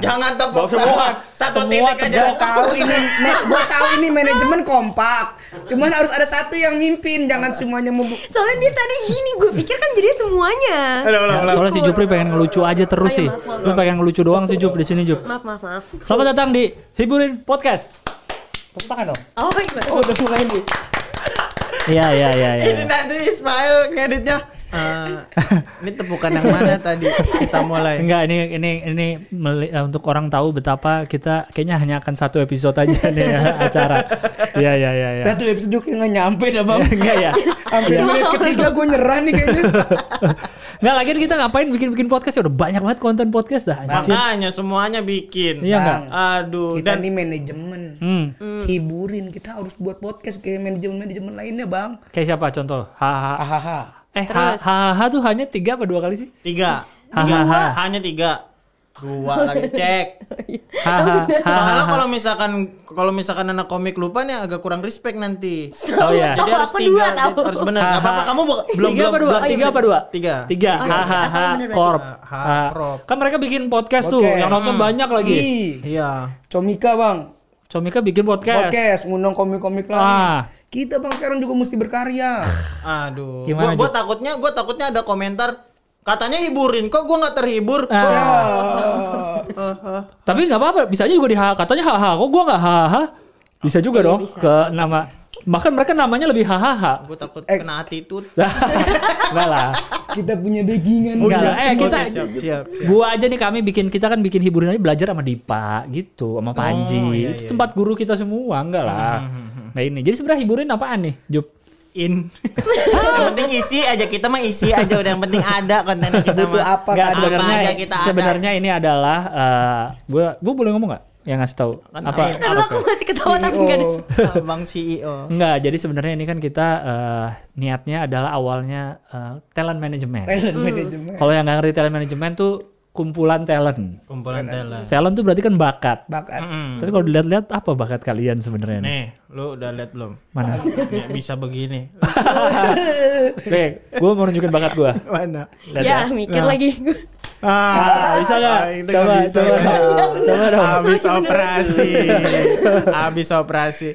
Jangan tepuk tangan. Satu titik aja. Gue tahu ini manajemen kompak. Cuman harus ada satu yang mimpin, jangan semuanya membuk. Soalnya dia tadi gini, gue pikir kan jadi semuanya. Soalnya si Jupri pengen ngelucu aja terus sih. Lu pengen ngelucu doang sih Jup di sini Jup. Maaf. Selamat datang di Hiburin Podcast. Tepuk tangan dong. Oh gimana? Oh udah mulai nih. Iya. Ini nanti Ismail ngeditnya. Ini tepukan yang mana tadi kita mulai? Enggak, ini untuk orang tahu betapa kita kayaknya hanya akan satu episode aja nih ya, acara. Iya. Satu episode nggak nyampe dah bang. Enggak ya. Hampir menit ketiga gue nyerah nih kayaknya. Nggak, lagi kita ngapain bikin podcast ya, udah banyak banget konten podcast dah. Makanya semuanya bikin. Iya enggak? Aduh. Kita nih manajemen. Hiburin, kita harus buat podcast kayak manajemen lainnya bang. Kayak siapa contoh? Hahaha. Hahaha tuh hanya 3 apa 2 kali sih? 3. Hahaha hanya 3. 2 lagi cek. Soalnya kalau misalkan anak komik lupa nih agak kurang respect nanti. Oh iya. Jadi harus 3. Harus benar. Enggak apa-apa kamu belum 3 apa 2? 3. Hahaha Corp. Kan mereka bikin podcast tuh yang nonton banyak lagi. Iya. Komika bang. Komika bikin podcast ngundang komik-komik lah. Kita bang sekarang juga mesti berkarya. Aduh. Gue takutnya ada komentar katanya hiburin, kok gue nggak terhibur. Tapi nggak apa-apa, bisa aja juga di katanya hahaha, kok gue nggak hahaha. Bisa juga dong bisa. Ke nama. Bahkan mereka namanya lebih hahaha. Gue takut kena attitude. Enggak lah. Kita punya backingan. Enggak lah. Kita siap. Gua aja nih kita bikin hiburin aja, belajar sama Dipa gitu, sama Panji. Itu tempat guru kita semua, enggak lah. Nah ini. Jadi sebenarnya hiburin apaan nih, Jup? Yang penting isi aja, kita mah isi aja udah, yang penting ada konten kita mah. Apa sebenarnya ini adalah gua boleh ngomong enggak? Yang ngasih tahu apa? Lalu aku masih ketawa tapi nggak ada. Abang CEO. Enggak, jadi sebenarnya ini kan kita niatnya adalah awalnya talent management. Kalau yang nggak ngerti talent management tuh kumpulan talent. Talent tuh berarti kan bakat. Tapi kalau dilihat-lihat apa bakat kalian sebenarnya? Nih, lu udah lihat belum? Mana? Ya, bisa begini. Oke, gue mau nunjukin bakat gue. Mana? Ya, mikir lagi. Bisa gak? Coba dong. Abis operasi.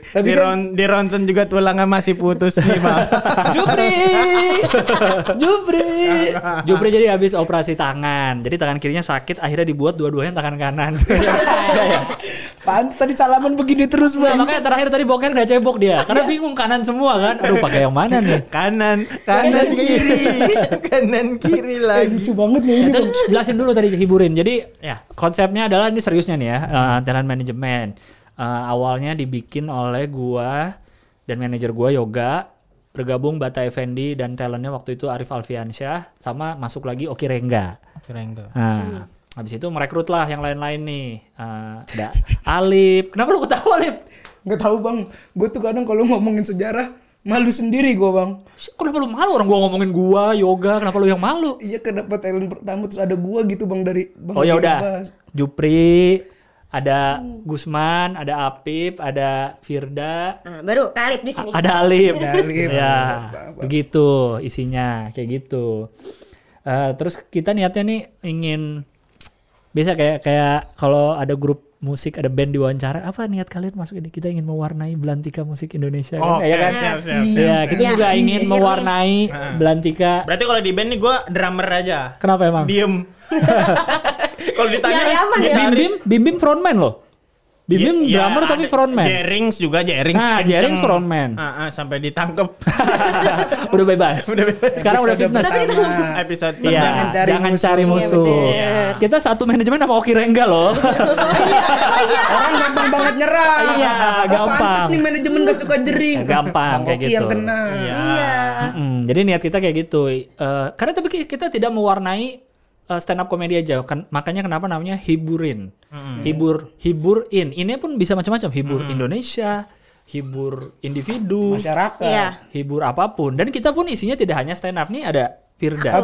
Di ronsen juga tulangnya masih putus nih bang. Jupri jadi abis operasi tangan. Jadi tangan kirinya sakit, akhirnya dibuat dua-duanya tangan kanan. Pantes tadi salaman begini terus bang. Makanya terakhir tadi boker gak cebok dia. Karena bingung kanan semua kan. Aduh pakai yang mana nih? Kanan kiri lagi. Lucu banget nih ini. Jelasin dulu tadi hiburin. Jadi konsepnya adalah, ini seriusnya nih ya, talent management. Awalnya dibikin oleh gua dan manajer gua Yoga, bergabung Bata Effendi dan talentnya waktu itu Arif Alfiansyah, sama masuk lagi Oki Rengga. Habis itu merekrut lah yang lain-lain nih. Ada Alip. Kenapa lu ketawa Alip? Nggak tahu bang. Gue tuh kadang kalau ngomongin sejarah malu sendiri gue bang. Kenapa lu malu? Orang gue ngomongin gue Yoga, kenapa lu yang malu? Iya, kenapa talent pertama terus ada gue gitu bang, dari bang. Oh ya udah, Jupri, ada Gusman, ada Apip, ada Firda. Baru Alif di sini. Ada Alif. Ya, begitu isinya kayak gitu. Terus kita niatnya nih ingin biasa kayak kalau ada grup musik, ada band diwawancara, apa niat kalian masuk ini? Kita ingin mewarnai belantika musik Indonesia. Oh, ya kan? Siap. Iya, kita juga ingin mewarnai belantika. Berarti kalau di band nih gue drummer aja. Kenapa emang? Diem. Kalau ditanya Bim frontman loh. Bim drummer tapi frontman. J-Rings juga, J-Rings kenceng. J-Rings frontman. Sampai ditangkep. Udah bebas. Sekarang udah fitness. Episode pertama. Jangan cari musuh. Kita satu manajemen sama Oki Rengga loh. Orang gampang banget nyerang. Iya, gampang. Pantes nih manajemen gak suka jering. Gampang kayak gitu. Oki yang kena. Iya. Jadi niat kita kayak gitu. Karena tapi kita tidak mewarnai stand up komedi aja kan, makanya kenapa namanya hiburin. Hiburin. Ini pun bisa macam-macam, hibur Indonesia, hibur individu, masyarakat, hibur apapun. Dan kita pun isinya tidak hanya stand up nih, ada Firda.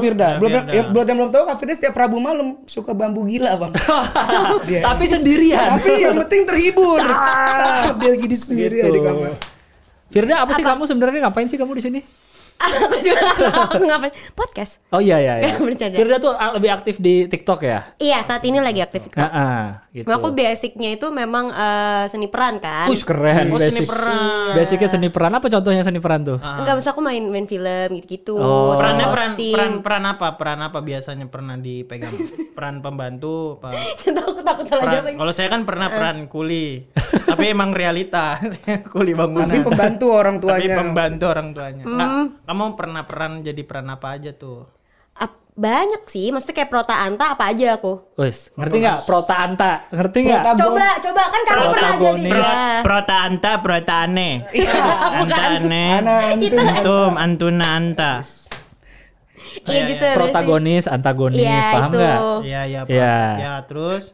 Buat yang belum tahu, Kak Firda setiap Rabu malam suka bambu gila, Bang. Tapi sendirian. Tapi yang penting terhibur. Dia lagi sendirian di kamar. Firda, apa sih kamu sebenarnya, ngapain sih kamu di sini? Aku juga aku ngapain podcast. Oh iya. Firda tuh lebih aktif di TikTok ya? Iya, saat ini lagi aktif TikTok. Gitu. Aku basicnya itu memang seni peran kan. Wih keren. Oh, seni peran. Basicnya seni peran. Apa contohnya seni peran tuh? Enggak bisa, aku main film gitu. Oh. Peran apa biasanya pernah dipegang? Peran pembantu apa? Takut salah jawab. Kalau saya kan pernah peran kuli. Tapi emang realita kuli bangunan. Tapi pembantu orang tuanya. Kamu pernah peran jadi peran apa aja tuh? Banyak sih, maksudnya kayak Prota Anta apa aja aku. Wes, ngerti nggak Prota Anta? Ngerti nggak? Coba kan kamu pernah jadi Prota Anta, Prota Ane, Antane, Antum, Antuna Anta. Iya gitu. Protagonis, antagonis, paham nggak? Iya, terus.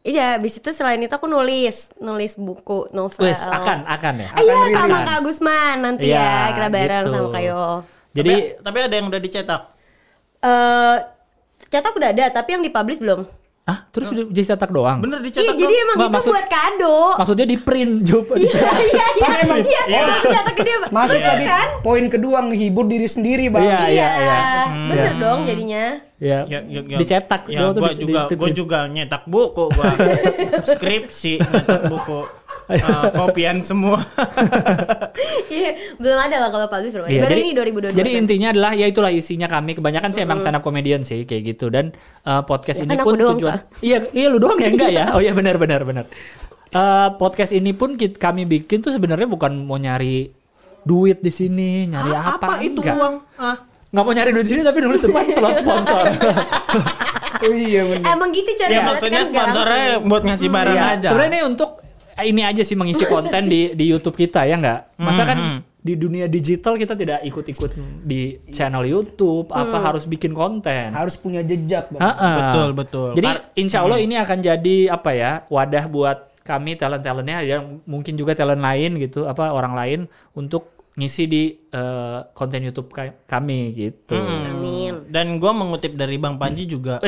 Iya, abis itu selain itu aku nulis buku novel. Wes, akan ya. Iya, sama Kak Gusman nanti ya, kita bareng gitu. Sama kayo. Jadi tapi ada yang udah dicetak. Cetak udah ada, tapi yang dipublish belum. Ah, terus jadi cetak doang. Bener dicetak. Iya, jadi emang itu buat kado. Maksudnya di print Jupri. Iya. Cetak gede. Masuk tadi kan? Poin kedua ngehibur diri sendiri, Bang. Iya. Bener dong jadinya. Ya. Dicetak. Ya, gua juga nyetak buku gua. Skripsi nyetak buku. Kopian semua. Belum ada lah kalau publish belum. Baru ini 2022. Jadi intinya adalah ya itulah isinya kami. Kebanyakan sih emang stand up comedian sih kayak gitu. Dan podcast ini pun tujuan. Iya lu doang ya enggak ya. Oh iya benar. Podcast ini pun kami bikin tuh sebenarnya bukan mau nyari duit di sini, nyari apa itu uang. Nggak mau nyari duit di sini tapi dulu terpaksa sponsor. Iya benar. Emang gitu cara. Ya maksudnya sponsornya buat ngasih barang aja. Sebenarnya untuk ini aja sih mengisi konten di YouTube kita ya nggak? Masa kan di dunia digital kita tidak ikut-ikut di channel YouTube apa harus bikin konten? Harus punya jejak. Betul. Jadi insya Allah ini akan jadi apa ya wadah buat kami talent-talentnya yang mungkin juga talent lain gitu apa orang lain untuk ngisi di konten YouTube kami gitu. Amin. Dan gue mengutip dari Bang Panji juga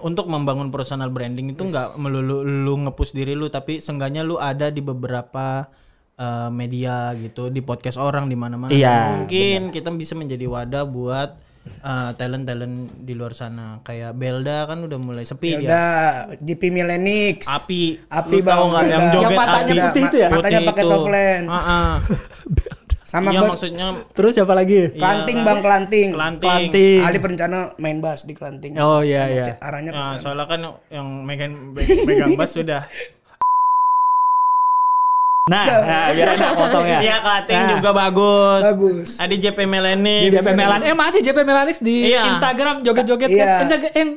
untuk membangun personal branding itu nggak melulu lu nge-push diri lu, tapi seenggaknya lu ada di beberapa media gitu, di podcast orang di mana-mana. Iya, mungkin kita bisa menjadi wadah buat talent-talent di luar sana kayak Belda kan udah mulai sepi Belda, dia. JP Milenix. Api bau enggak yang joget matanya putih itu ya. Matanya pakai soft lens. Sama ya, maksudnya terus siapa lagi? Klanting ya, Bang Klanting. Alif rencana main bass di Klanting. Oh iya. Arahnya ke sana. Soalnya kan yang megang bass sudah. Nah, biar enak potongnya. Iya, Klanting juga bagus. Ada JP Melanis. Masih JP Melanis di Instagram joget-joget kan.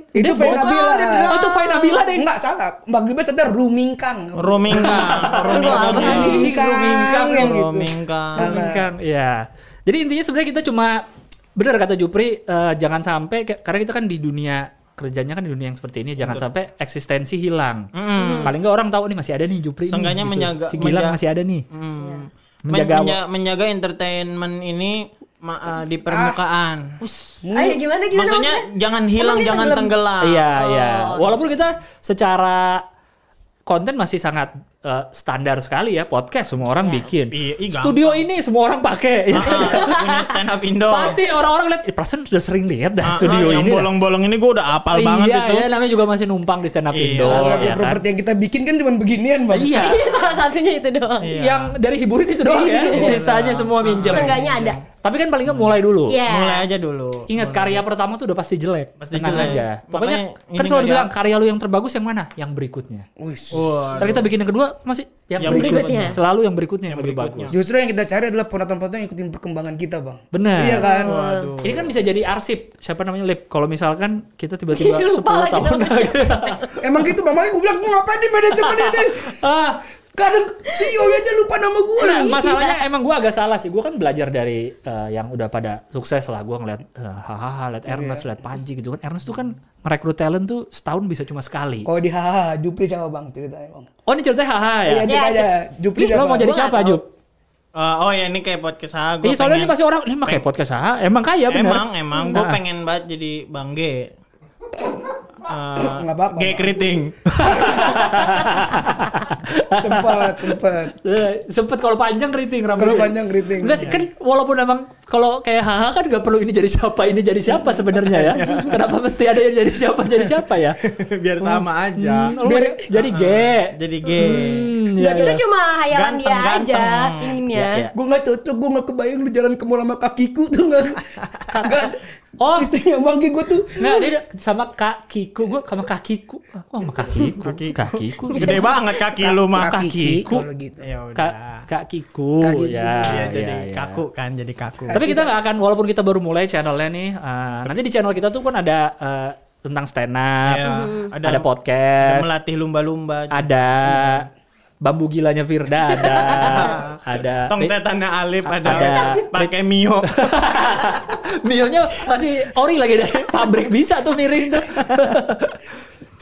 Itu Firda Bila. Oh, itu Firda Bila deh. Enggak salah. Mbak Giba itu Rumingkang. Iya. Jadi intinya sebenarnya kita cuma benar kata Jupri, jangan sampai karena kita kan di dunia kerjanya kan di dunia yang seperti ini jangan sampai eksistensi hilang. Paling enggak orang tahu nih masih ada nih Jupri. Seenggaknya gitu. Menjaga si Gilang masih ada nih. Menjaga entertainment ini di permukaan. Ayo gimana? Maksudnya jangan hilang, jangan tenggelam. Iya. Walaupun kita secara konten masih sangat standar sekali ya, podcast semua orang bikin. Studio ini semua orang pakai. Punya Stand Up Indo. Pasti orang-orang lihat, perasaan sudah sering lihat dah studio yang ini. Bolong-bolong ini gue udah apal banget itu. Iya, namanya juga masih numpang di Stand Up Indo. Salah satu properti yang kita bikin kan cuma beginian banget. Iya, salah satunya itu doang. Yang dari hiburin itu doang ya. Sisanya semua minjem. Seenggaknya ada. Tapi kan paling nggak mulai dulu. Mulai aja dulu. Ingat karya pertama tuh udah pasti jelek. Aja. Pokoknya kan selalu dibilang karya lu yang terbagus yang mana? Yang berikutnya. Terus kita bikin yang kedua masih yang berikutnya. Selalu yang berikutnya yang lebih bagus. Justru yang kita cari adalah penonton-penonton yang ikutin perkembangan kita, Bang. Benar. Iya kan? Waduh. Ini kan bisa jadi arsip. Siapa namanya Lip? Kalau misalkan kita tiba-tiba 10 tahun lagi. Emang gitu, Bang. Makanya gue bilang, "Gua ngapain di manajemen ini?" Kadang CEO aja lupa nama gue. Nah, masalahnya emang gue agak salah sih. Gue kan belajar dari yang udah pada sukses lah. Gue ngeliat liat Ernest, liat Panji gitu kan. Ernest tuh kan merekrut talent tuh setahun bisa cuma sekali. Kalau di Jupri siapa Bang ceritanya Bang? Oh ini ceritanya ya? Iya ceritanya Jupri siapa? Lo mau jadi siapa Jup? Ini kayak podcast gue soalnya pengen... ini pasti orang, ini mah kayak podcast emang kaya bener? Emang, gue pengen banget jadi Bang G. Gak apa-apa. Gay keriting. Sempet kalau panjang keriting rambutnya. Kalau panjang keriting. Enggak kan, walaupun emang kalau kayak haha kan enggak perlu ini jadi siapa sebenarnya ya. Kenapa mesti ada yang jadi siapa ya? Biar sama aja. Biar jadi G. Ya, itu cuma hayalan dia aja inginnya. Ya. Gue enggak cocok, gue enggak kebayang lu jalan ke mall sama kakiku tuh enggak. Oh, istrinya manggil gue tuh. Nah, dia sama kakiku, gue sama kakiku. Kakiku. Gede banget kaki lu mah. Kakiku kalau gitu. Ya udah. Kakiku. Ya, jadi kaku kan, jadi kaku. Tapi kita enggak akan, walaupun kita baru mulai channelnya nih, nanti di channel kita tuh kan ada tentang stand up, ada podcast, ada melatih lumba-lumba, ada bambu gilanya Firda, ada tong setannya Alip, ada pakai Mio. Mionya masih ori lagi dari pabrik, bisa tuh miring tuh.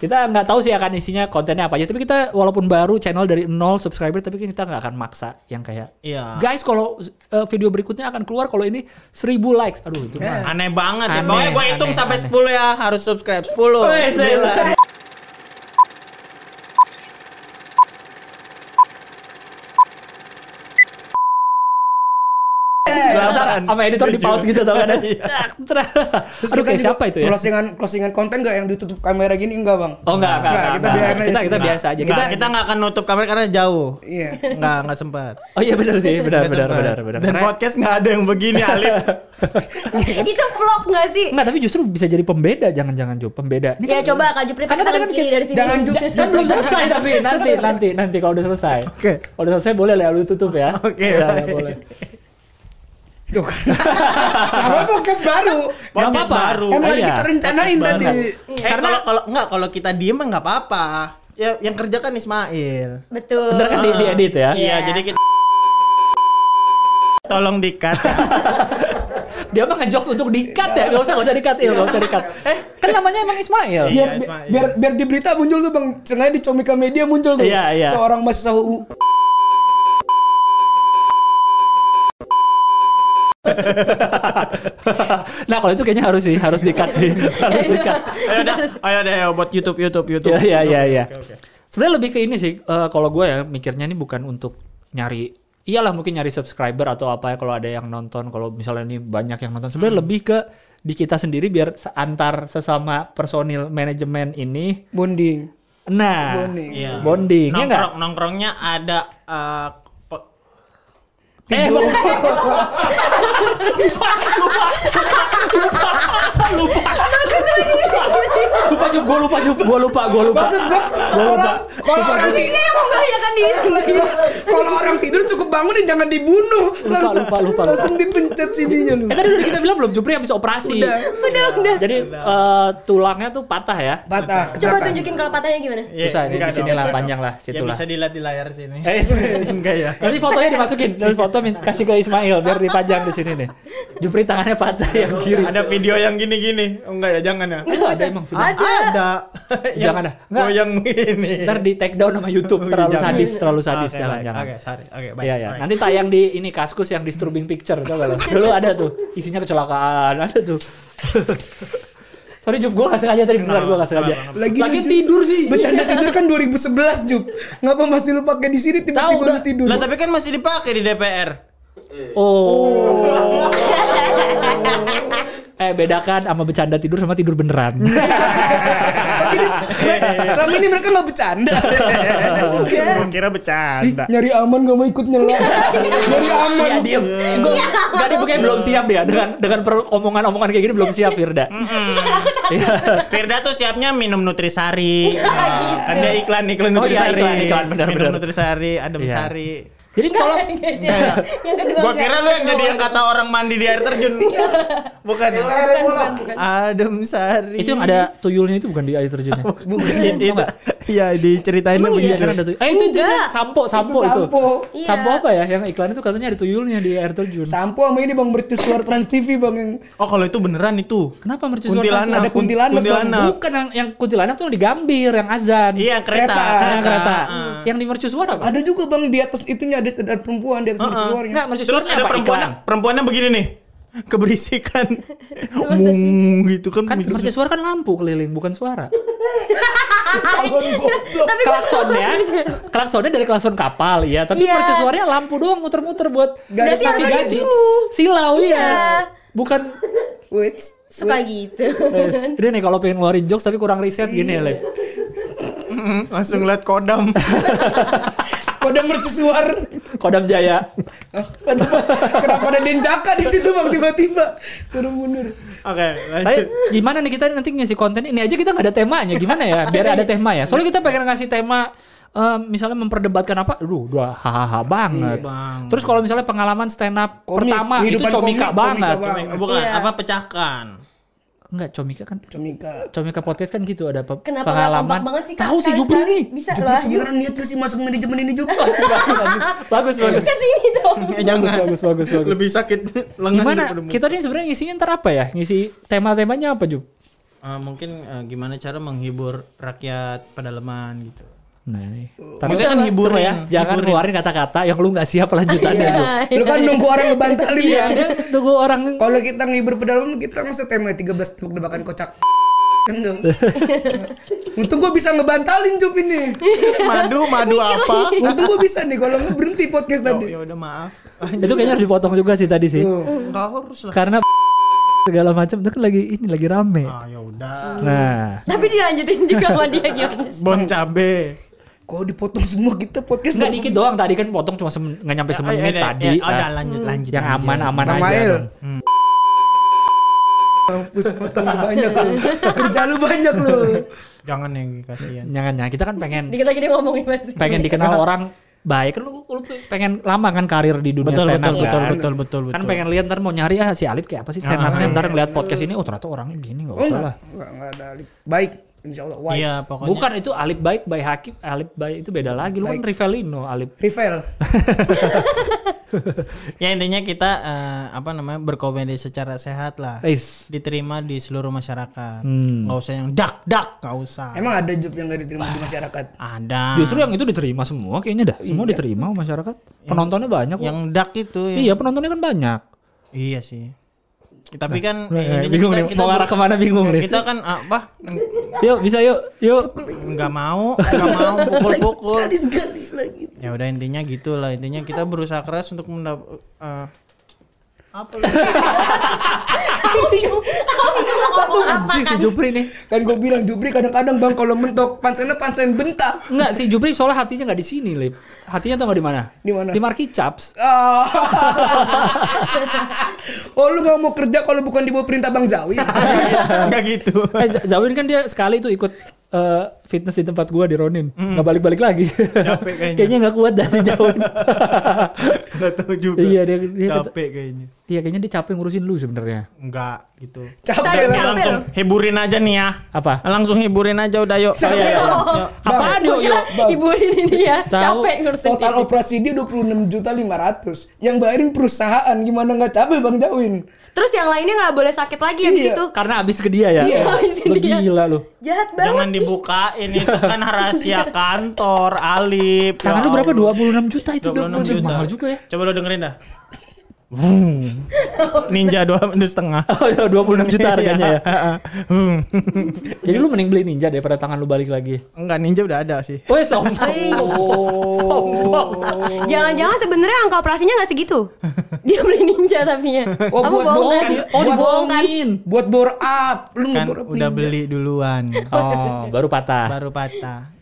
Kita nggak tahu sih akan isinya kontennya apa aja, tapi kita walaupun baru channel dari 0 subscriber, tapi kita nggak akan maksa yang kayak guys kalau video berikutnya akan keluar kalau ini 1000 likes, aduh itu aneh banget ya. Pokoknya gue hitung sampai 10 ya, harus subscribe 10. Sama editor di pause gitu tau kan. Terus aduh, kayak siapa itu ya? Closingan konten gak yang ditutup kamera gini? Enggak bang. Oh enggak. Kita biasa aja. Kita gak akan nutup kamera karena jauh. Iya. Enggak sempat. Oh iya benar sih. Benar. Dan podcast gak ada yang begini Alif. Itu vlog gak sih? Enggak, tapi justru bisa jadi pembeda. Jangan Jo. Pembeda. Ya coba Kak Jupri. Karena tadi kan jangan Jo. Kan belum selesai tapi. Nanti kalau udah selesai. Oke. Kalau udah selesai boleh lah lu tutup ya. Oke. Boleh. Tuh kan. Apa podcast baru? Podcast baru. Emang kita rencanain tadi. Karena kalau kita diem enggak apa-apa. Ya yang kerja kan Ismail. Betul. Bener kan diedit ya? Iya, jadi kita tolong di-cut. Dia mah ngejokes untuk di-cut ya. Enggak usah di-cut. Kan namanya emang Ismail. Biar di berita muncul tuh Bang. Sengaja di Komika Media muncul tuh. Seorang mahasiswa UU. Nah kalau itu kayaknya harus di-cut sih. Ayo deh buat YouTube. Iya. Sebenarnya lebih ke ini sih kalau gue ya mikirnya ini bukan untuk nyari, iyalah mungkin nyari subscriber atau apa ya kalau ada yang nonton, kalau misalnya ini banyak yang nonton. Sebenarnya lebih ke di kita sendiri biar antar sesama personil manajemen ini bonding. Nah, bonding. Nongkrongnya ada lupa. Kalau orang tidur yang membahayakan diri sendiri. Kalau orang tidur cukup bangunin, jangan dibunuh. Lupa. Langsung dipencet sininya lu. Tadi udah kita bilang belum, Jupri habis operasi. Udah. Jadi tulangnya tuh patah ya. Patah. Coba tunjukin kalau patahnya gimana. Susah di sini lah, panjang lah, situ lah. Ya bisa dilihat di layar sini. Enggak ya. Nanti fotonya dimasukin, nanti foto kasih ke Ismail biar dipajang di sini nih. Jupri tangannya patah yang kiri. Ada video yang gini-gini. Enggak ya, jangan ya. Ada emang video. Ada. Jangan dah. Goyang gini. Ntar di take down sama YouTube, terlalu sadis jangan. Oke, baik. Iya. Nanti tayang di ini Kaskus yang disturbing picture tau gak lo. Dulu ada tuh isinya kecelakaan, ada tuh. Sorry Jup, gue gak sengaja tadi, beneran gue gak sengaja. Lagi tidur sih. Bercanda tidur kan 2011 Jup. Ngapa masih lu pakai di sini tiba-tiba lu tidur? Lah tapi kan masih dipakai di DPR. Oh. Bedakan sama bercanda tidur sama tidur beneran. Selama ini mereka gak bercanda. Gue kira bercanda. Nyari aman gak mau ikut nyela. Nyari aman. Ya diem. Gak dia pokoknya belum siap dia. Dengan omongan-omongan kayak gini belum siap Firda. Firda tuh siapnya minum Nutrisari. Ada iklan Nutrisari. Oh iya iklan benar-benar. Minum Nutrisari, adem sari. Jadi tolong. Gua kira lu yang jadi yang kata orang mandi di air terjun. Bukan. Adem sari. Itu yang ada tuyulnya itu bukan di air terjunnya. Bukan. Iya diceritainnya begitu. Itu sampo itu. Sampo apa ya? Yang iklan itu katanya ada tuyulnya di air terjun. Sampo sama ini Bang Mercusuar Trans TV Bang yang. Oh kalau itu beneran itu. Kenapa Mercusuar Trans? Ada kuntilanak. Bukan yang kuntilanak tuh yang digambir, yang azan. Iya kereta. Yang di Mercusuar apa? Ada juga Bang di atas itunya. Ada perempuan di atas mercusuarnya. Terus ada perempuannya begini nih. Keberisikan. Mung gitu kan. Mercusuar kan lampu keliling bukan suara. Tapi klaksonnya, klaksonnya dari klakson kapal ya, tapi mercusuarnya lampu doang muter-muter buat berarti harusnya silau. Silau ya. Bukan which suka gitu. Ini nih kalau pengen ngeluarin jokes tapi kurang riset gini ya, Lep. Langsung lihat kodam. Kodam mercusuar, kodam jaya. Kenapa ada Denjaka di situ bang tiba-tiba? Suruh mundur. Oke. Tapi gimana nih kita nanti ngisi konten ini aja kita nggak ada temanya gimana ya? Biar ada tema ya. Soalnya kita pengen ngasih tema. Misalnya memperdebatkan apa, dua hahaha banget. Iya, bang. Terus kalau misalnya pengalaman stand up pertama itu Komika banget. Comika, bukan apa pecahkan. Enggak, Komika kan. Komika podcast kan gitu ada kenapa pengalaman. Tahu si Jupri nih. Bisa lah. Sebenarnya niat ke si masuk manajemen ini Jupri. bagus. Kesini dong. Bagus. Lebih sakit lengan. Gimana? Kita ini sebenarnya isinya ntar apa ya? Ngisi tema-temanya apa, Jup? Mungkin gimana cara menghibur rakyat pedalaman gitu. Nah, ini. Tapi kan hibur ya, jangan keluarin kata-kata yang lu nggak siap lanjutannya. Lu kan nunggu orang ngebantalin ya. Tunggu orang. Kalau kita ngibur pedalaman kita masuk tema 13 tebak-tebakan kocak. Kan dong. Untung gua bisa ngebantalin Jup ini. Madu apa? Untung gua bisa nih kalau enggak berhenti podcast tadi. Ya udah maaf. Itu kayaknya harus dipotong juga sih tadi sih. Enggak harus lah. Karena segala macam itu kan lagi rame. Ah, ya udah. Nah. Tapi dilanjutin juga sama dia gimana? Bon cabe. Kok dipotong semua kita podcast? Nggak dikit doang tadi kan potong cuma nggak nyampe semenit tadi. Udah lanjut yang aman-aman aja. Kampus potong banyak lu. Kerja lu banyak lu. Jangan yang kasihan. Jangan kita kan pengen. Dikit lagi dia ngomongin mas. Pengen dikenal orang baik. Lu pengen lama kan karir di dunia stand up. Betul. Kan pengen lihat ntar mau nyari si Alif kayak apa sih stand up-nya ntar ngeliat podcast ini. Oh ternyata orangnya gini nggak usah lah. Nggak ada Alif baik. Insyaallah wise. Iya, bukan itu Alip baik by Hakim, Alip baik itu beda lagi. Lu kan Rivelino, Alip. Rivel. Ya intinya kita berkomedi secara sehat lah. Diterima di seluruh masyarakat. Enggak usah yang dak, enggak usah. Emang ada job yang enggak diterima di masyarakat? Ada. Justru yang itu diterima semua kayaknya dah. Semua diterima masyarakat. Penontonnya banyak kok. Yang dak itu ya. Iya, penontonnya kan banyak. Iya sih. Tapi kan bingung nih mau arah kemana bingung nih. Kita kan apa? Yuk bisa yuk. Enggak mau pukul-pukul. Ya udah intinya gitulah. Intinya kita berusaha keras untuk mendapat apa? Satu anjing si Jupri nih. Kan gue bilang Jupri kadang-kadang bang kalau mentok pansen bentak. Enggak si Jupri soalnya hatinya enggak di sini, Lip. Hatinya tuh enggak di mana? Di mana? Di Marki Caps. Oh lu gak mau kerja kalau bukan di bawah perintah Bang Zawin? Gak gitu. Zawin kan dia sekali tuh ikut fitness di tempat gua di Ronin. Gak balik-balik lagi. Capek kayaknya. Kayaknya gak kuat dari Zawin. Gak tahu juga. Iya dia capek kayaknya. Iya kayaknya dia capek ngurusin lu sebenarnya. Enggak gitu. Capek langsung hiburin aja nih ya. Apa? Langsung hiburin aja udah yuk. Apaan yuk? Hiburin ini ya. Capek ngurusin. Total operasi dia 26.500.000. Yang bayarin perusahaan gimana gak capek Bang Zawin? Terus yang lainnya gak boleh sakit lagi abis itu. Karena abis ke dia ya. Iya abis ke dia. Gila lu. Jahat banget. Jangan dibukain itu kan rahasia kantor Alif. Tangan lu berapa? 26 juta itu. 26 juta. Mahal juga ya. Coba lu dengerin dah. Ninja 2,5. Oh 26 juta harganya ya. Jadi lu mending beli Ninja daripada tangan lu balik lagi. Enggak, Ninja udah ada sih. Woi sombong. Jangan-jangan sebenarnya angka operasinya nggak segitu. Dia beli Ninja tapi ya. Oh buat dibohongin. Buat bore up. Lu kan udah beli duluan. Oh baru patah.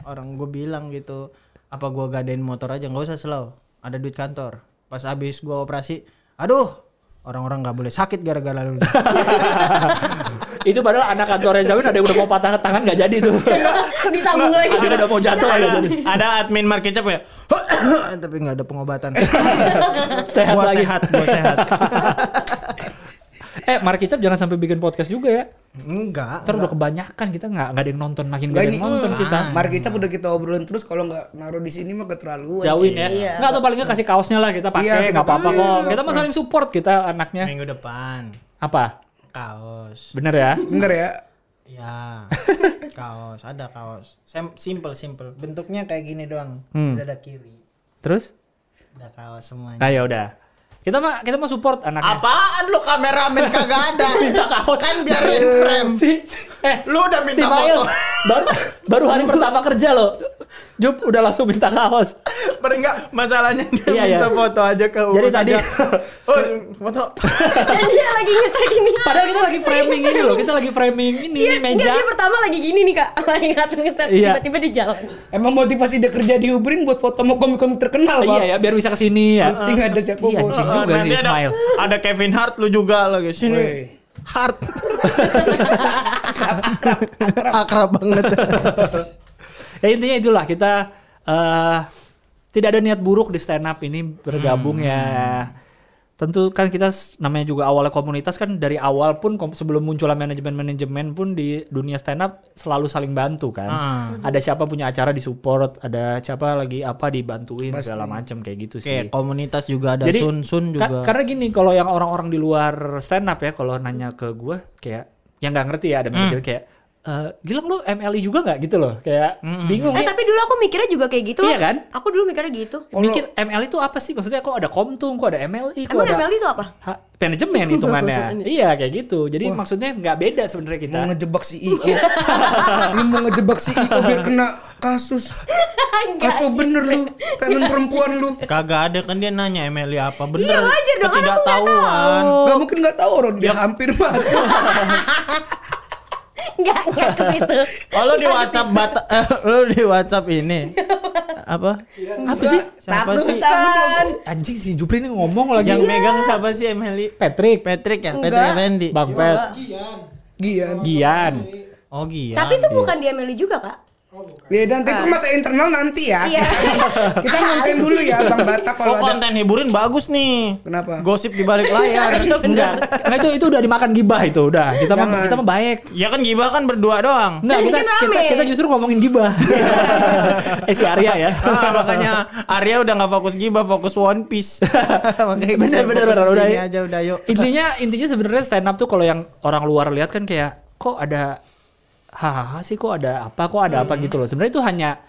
Orang gue bilang gitu. Apa gue gadain motor aja nggak usah slow. Ada duit kantor. Pas abis gue operasi. Aduh, orang-orang nggak boleh sakit gara-gara lu. Itu padahal anak kantornya Zawin ada yang udah mau patah tangan nggak jadi tuh. Disambung lagi. Ada udah mau jatuh. Ada admin Marketcap ya. Tapi nggak ada pengobatan. Sehat lagi. Gua sehat. Marketcap jangan sampai bikin podcast juga ya. Enggak. Terus udah kebanyakan kita enggak ada yang nonton makin gede nonton kita. Markicap udah kita obrolin terus kalau enggak naruh di sini mah keterlaluan. Jauhin ya. Iya. Enggak atau paling enggak kasih kaosnya lah kita pakai enggak apa-apa kok. Kita mah saling support kita anaknya. Minggu depan. Apa? Kaos. Bener ya? Ya. Kaos, ada kaos. Simple. Bentuknya kayak gini doang. Dada kiri. Terus? Udah kaos semuanya. Nah, ya udah. Kita mah support anaknya. Apaan lu kameramen kagak ada? Minta kaos kan biarin frame. Lu udah minta foto. Baru hari pertama kerja lo. Jup udah langsung minta kaos. Padahal enggak masalahnya dia minta foto aja ke Jadi tadi foto. Dia lagi nyetak ini. Padahal kita lagi framing ini loh, kita lagi framing ini nih meja. Dia pertama lagi gini nih Kak. Lagi ngatur ngeset tiba-tiba di jalan. Emang motivasi dia kerja di Hiburin buat foto mau komik-komik terkenal, Bang. Iya ya, biar bisa ke sini ya. Penting ada siapa kok. Juga sih Ismail. Ada Kevin Hart lu juga lagi sini. Hart. Akrab banget. Ya intinya itulah kita tidak ada niat buruk di stand up ini bergabung ya. Tentu kan kita namanya juga awalnya komunitas kan, dari awal pun sebelum munculnya manajemen-manajemen pun di dunia stand up selalu saling bantu kan. Ada siapa punya acara disupport, ada siapa lagi apa dibantuin pasti. Segala macam kayak gitu sih. Kayak komunitas juga ada. Jadi, sun juga. Karena gini kalau yang orang-orang di luar stand up ya kalau nanya ke gue kayak yang nggak ngerti ya ada manajer kayak Gilang lu MLI juga gak gitu loh. Kayak bingung. Tapi dulu aku mikirnya juga kayak gitu. Iya kan? Aku dulu mikirnya gitu. Mikir MLI itu apa sih? Maksudnya kok ada Komtung, kok ada MLI. Emang ada... MLI itu apa? Manajemen hitungannya. Iya kayak gitu. Jadi maksudnya gak beda sebenarnya kita. Mau ngejebak si CEO. Lu mau ngejebak si CEO biar kena kasus. Kacau bener lu. Kanan perempuan lu. Kagak ada kan dia nanya MLI apa. Bener. Iya wajar dong. Ketidaktahuan. Gak mungkin gak tahu orang. Dia hampir masuk. Enggak gitu. Oh lu di WhatsApp Bata, lu di WhatsApp ini. Apa? Apa sih? Siapa sih? Anjing si Jupri ini ngomong lagi. Yang megang siapa sih Emily? Patrick ya? Patrick Effendi. Bang Pet. Gian. Oh Gian. Tapi itu bukan di Emily juga Kak. Ya nanti kok masa internal nanti ya. Kita nonton dulu ya Bang Bata kalau ada. Konten Hiburin bagus nih. Kenapa? Gosip di balik layar. Enggak itu udah dimakan Giba itu udah. Kita mah baik. Ya kan Giba kan berdua doang. Nah, kita justru ngomongin Giba. Si Arya ya. Makanya Arya udah enggak fokus Giba, fokus One Piece. Makanya bener-bener udah yuk. Intinya sebenarnya stand up tuh kalau yang orang luar lihat kan kayak kok ada hahaha sih kok ada apa gitu loh. Sebenarnya itu hanya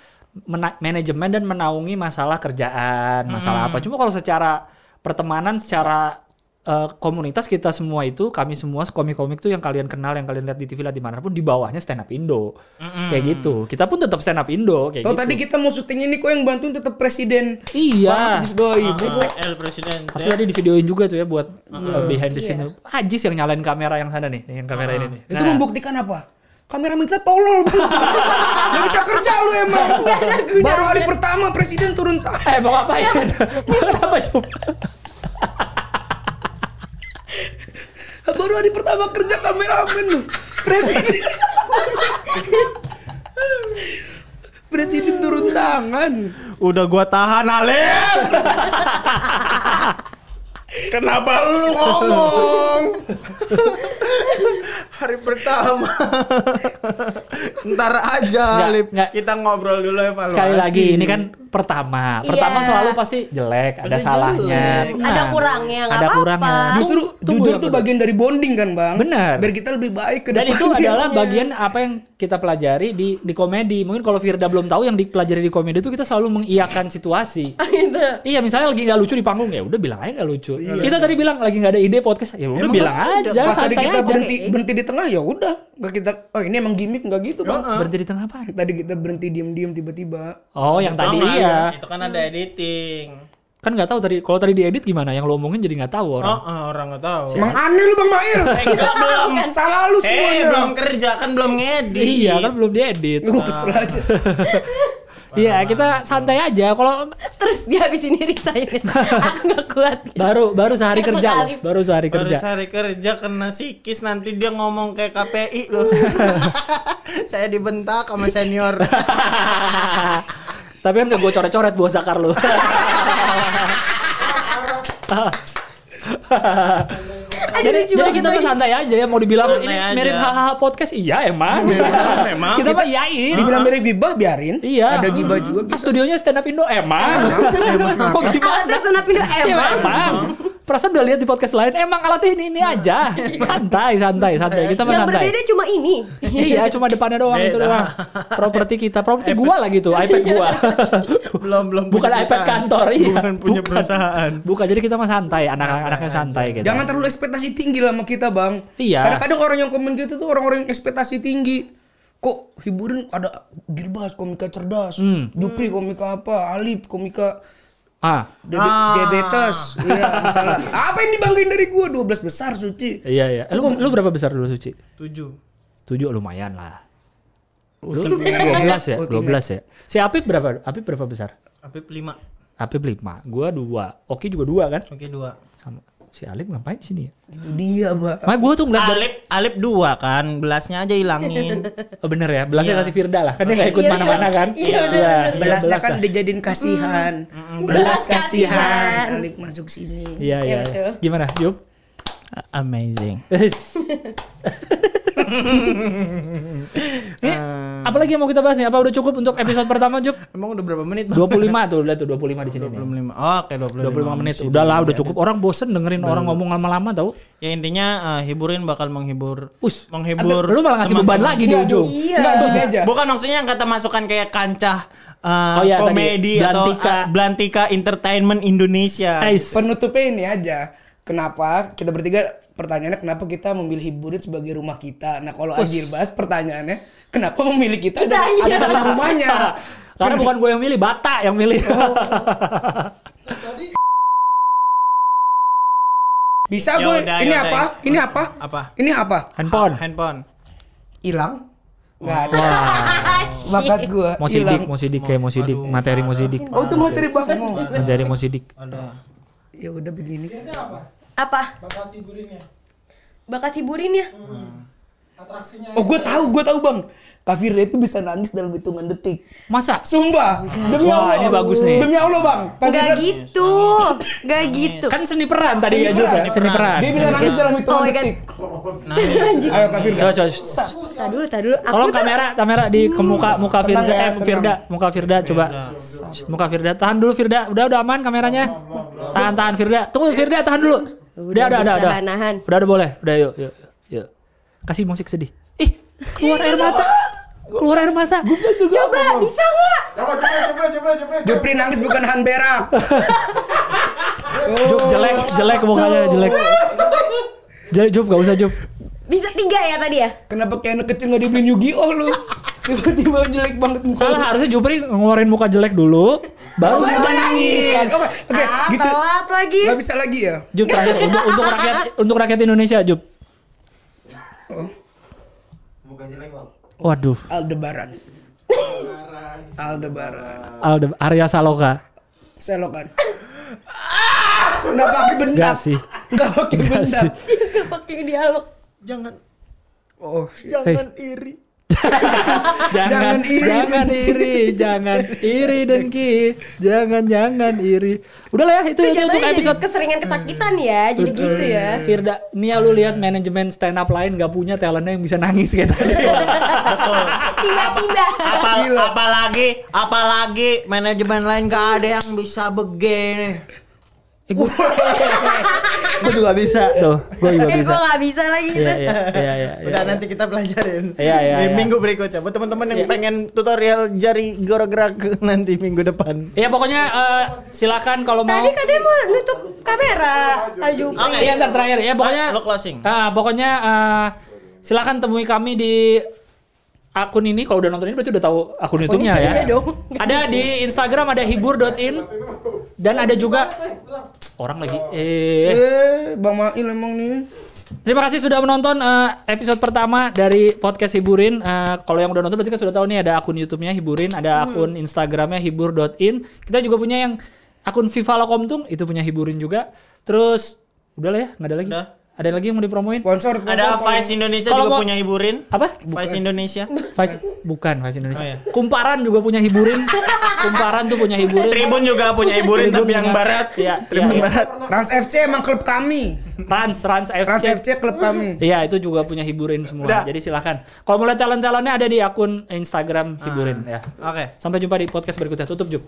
manajemen dan menaungi masalah kerjaan, masalah apa. Cuma kalau secara pertemanan, secara komunitas kita semua itu, kami semua komik-komik tuh yang kalian kenal, yang kalian lihat di TV, lihat dimanapun, di bawahnya Stand Up Indo. Kayak gitu. Kita pun tetap Stand Up Indo kayak gitu. Tadi kita mau syuting ini kok yang bantuin tetap presiden. Iya. El presiden. Pasti ada di videoin juga tuh ya buat behind the scene. Ajis yang nyalain kamera yang sana nih, yang kamera ini nih. Itu membuktikan apa? Kameramen kita tolol banget. Gak bisa kerja lu emang. Baru hari pertama presiden turun tangan. Mau ngapain? Kenapa coba? Baru hari pertama kerja kameramen lu. Presiden turun tangan. Udah gua tahan Alif. Kenapa lu ngomong? Hari pertama. Ntar aja Alip. Kita ngobrol dulu evaluasi. Sekali lagi ini kan pertama. Pertama selalu pasti jelek, ada salahnya. Ada kurangnya, enggak apa-apa. Justru jujur tuh bagian dari bonding kan, Bang? Benar. Biar kita lebih baik ke depan. Dan itu adalah bagian apa yang kita pelajari di komedi. Mungkin kalau Firda belum tahu yang dipelajari di komedi itu kita selalu mengiyakan situasi. Iya, misalnya lagi enggak lucu di panggung ya, udah bilang aja enggak lucu. Kita tadi bilang lagi enggak ada ide podcast, ya udah bilang aja. Pas tadi kita berhenti di tengah ya udah. Enggak kita ini emang gimmick enggak gitu, Bang. Berhenti di tengah apa? Tadi kita berhenti diam-diam tiba-tiba. Oh, yang tadi iya. Itu kan ada editing. Kan enggak tahu tadi kalau tadi diedit gimana yang lo omongin jadi enggak tahu orang. Orang enggak tahu. Emang aneh lu Bang Mail. Enggak belum salah lu semua. Belum kerja kan belum ngedit. Iya, kan belum diedit. Lu kesel aja. Iya, kita santai aja. Kalau terus dia habis ini resign. Aku enggak kuat. Gitu. Baru sehari kerja loh. Baru sehari kerja kena sikis nanti dia ngomong kayak KPI loh. Saya dibentak sama senior. Tapi kan gue coret-coret buah zakar lo. Jadi kita mah santai aja ya, mau dibilang ini mirip hahaha podcast iya emang. Kita mah iyain. Dibilang mirip Gibah biarin. Iya. Ada Gibah juga. Studionya Stand Up Indo emang. Kok Gibah ada Stand Up Indo emang. Perasaan udah lihat di podcast lain, emang alatnya ini aja. Santai. Kita mah santai. Yang berbeda cuma ini. Iya, cuma depannya doang itu doang. Properti kita, properti gua lah gitu, iPad gua. Belum. Bukan iPad kantor, iya. Bukan punya perusahaan. Bukan, jadi kita mah santai, anak-anaknya santai gitu. Jangan terlalu ekspektasi tinggi lah sama kita, Bang. Iya. Kadang-kadang orang yang komen gitu tuh orang-orang yang ekspektasi tinggi. Kok hiburin ada Gilbhas komika cerdas, Jupri komika apa, Alip komika diabetes, iya, misalnya. Apa yang dibanggain dari gua? 12 besar Suci. Iya. Lu berapa besar dulu Suci? 7 lumayan lah. Lu 12 ya. Si Apip berapa? Apip berapa besar? Apip 5. Gua 2. Oki juga 2 kan? Oki 2. Sama. Si Alif ngapain di sini ya? Dia, Pak. Nah, gua tuh ngeliat Alif 2 kan, belasnya aja hilangin. Oh bener ya, belasnya kasih Firda lah. Kan dia enggak ikut mana-mana kan? Iya. Belasnya kan dijadiin kasihan. Belas kasihan. Alif masuk sini. Iya. Gimana, Yup? Amazing. Apalagi yang mau kita bahas nih? Apa udah cukup untuk episode pertama, Jup? Emang udah berapa menit? 25 tuh, lihat tuh 25 di sini nih. 25. Oke, 25 menit. Udahlah, udah cukup. Orang bosen dengerin orang ngomong lama-lama tau. Ya intinya hiburin bakal menghibur. Menghibur. Lu malah ngasih beban lagi di ujung. Iya. Bukan maksudnya yang kata masukan kayak kancah komedi atau Belantika Entertainment Indonesia. Penutupnya ini aja. Kenapa kita bertiga? Pertanyaannya kenapa kita memilih hiburin sebagai rumah kita? Nah kalau Agil bahas pertanyaannya kenapa memilih kita ada dalam rumahnya? Karena bukan gue yang milih, Bata yang milih. Bisa gue ini apa? Handphone. Hilang. Wah, bakat gue. Mosidik materi Mosidik. Oh itu materi banget. Materi Mosidik. Ada. Ya udah begini. Apa? Bakat hiburinnya? Atraksinya. Oh, gue tahu Bang. Kak Firda itu bisa nangis dalam hitungan detik. Masa? Sumpah. Demi Allah. Ini bagus nih. Demi Allah, Bang. Enggak gitu. Kan seni peran tadi aja kan. Seni peran. Dia bisa nangis dalam hitungan detik. Ayo Kak Firda. Coba dulu. Tolong kamera di ke muka Firda. Muka Firda. Tahan dulu Firda. Udah aman kameranya. Tahan Firda. Tunggu Firda, tahan dulu. Udah. Udah boleh. Udah yuk. Kasih musik sedih. Ih, keluar air mata. Coba bisa enggak? Coba. Jupri nangis bukan han berak. Jup jelek mukanya jelek. Jadi Jup enggak usah Jup. Bisa 3 ya tadi ya? Kenapa kayak anak kecil enggak dibeliin Yu-Gi-Oh lu? Tiba-tiba jelek banget. Salah, harusnya Jupri ngeluarin muka jelek dulu baru kita nangis. Oke, gitu. Telat lagi. Enggak bisa lagi ya? Jup untuk rakyat Indonesia Jup. Oh. Bukan jelek, Bang. Waduh. Aldebaran. Arya Saloka. Selokan. Enggak pakai bentak. Enggak pakai dialog. Jangan iri, dengki. Udahlah ya itu untuk episode keseringan kesakitan ya. Jadi gitu ya. Firda, Nia lu lihat manajemen stand up lain enggak punya talentnya yang bisa nangis kayak tadi. Betul. Tiba-tiba. Apalagi manajemen lain enggak ada yang bisa begini. Gue juga bisa tuh. Gue gak bisa lagi gitu. Iya. Udah nanti kita pelajarin. Iya. Minggu berikutnya. Buat teman-teman yang pengen tutorial jari gerak-gerak nanti minggu depan. Iya pokoknya silakan kalau mau. Tadi katanya mau nutup kamera. Iya ntar terakhir. Ya pokoknya. Lo closing. Pokoknya silakan temui kami di akun ini. Kalau udah nonton ini berarti udah tahu akun YouTube-nya ya. Ada di Instagram ada hibur.in dan ada juga. Orang lagi Bang Mail emang nih. Terima kasih sudah menonton episode pertama dari podcast Hiburin. Kalau yang udah nonton berarti kan sudah tahu nih ada akun YouTube-nya Hiburin, ada akun Instagram-nya hibur.in. Kita juga punya yang akun Viva Lokomtung itu punya Hiburin juga. Terus udahlah ya, enggak ada lagi. Udah. Ada lagi yang mau dipromoin? Sponsor. Ada Vice Indonesia juga punya Hiburin. Apa? Vice Indonesia. Bukan Vice Indonesia. Oh, iya. Kumparan juga punya Hiburin. Kumparan tuh punya Hiburin. Tribun juga punya Hiburin tapi yang barat. Iya, Tribun barat. Rans FC emang klub kami. Rans FC klub kami. Iya, itu juga punya Hiburin semua. Udah. Jadi silakan. Kalau mau lihat talent-talentnya ada di akun Instagram Hiburin ya. Oke. Sampai jumpa di podcast berikutnya. Tutup Jup.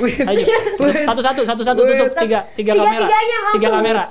Ayo, satu tutup tiga kamera.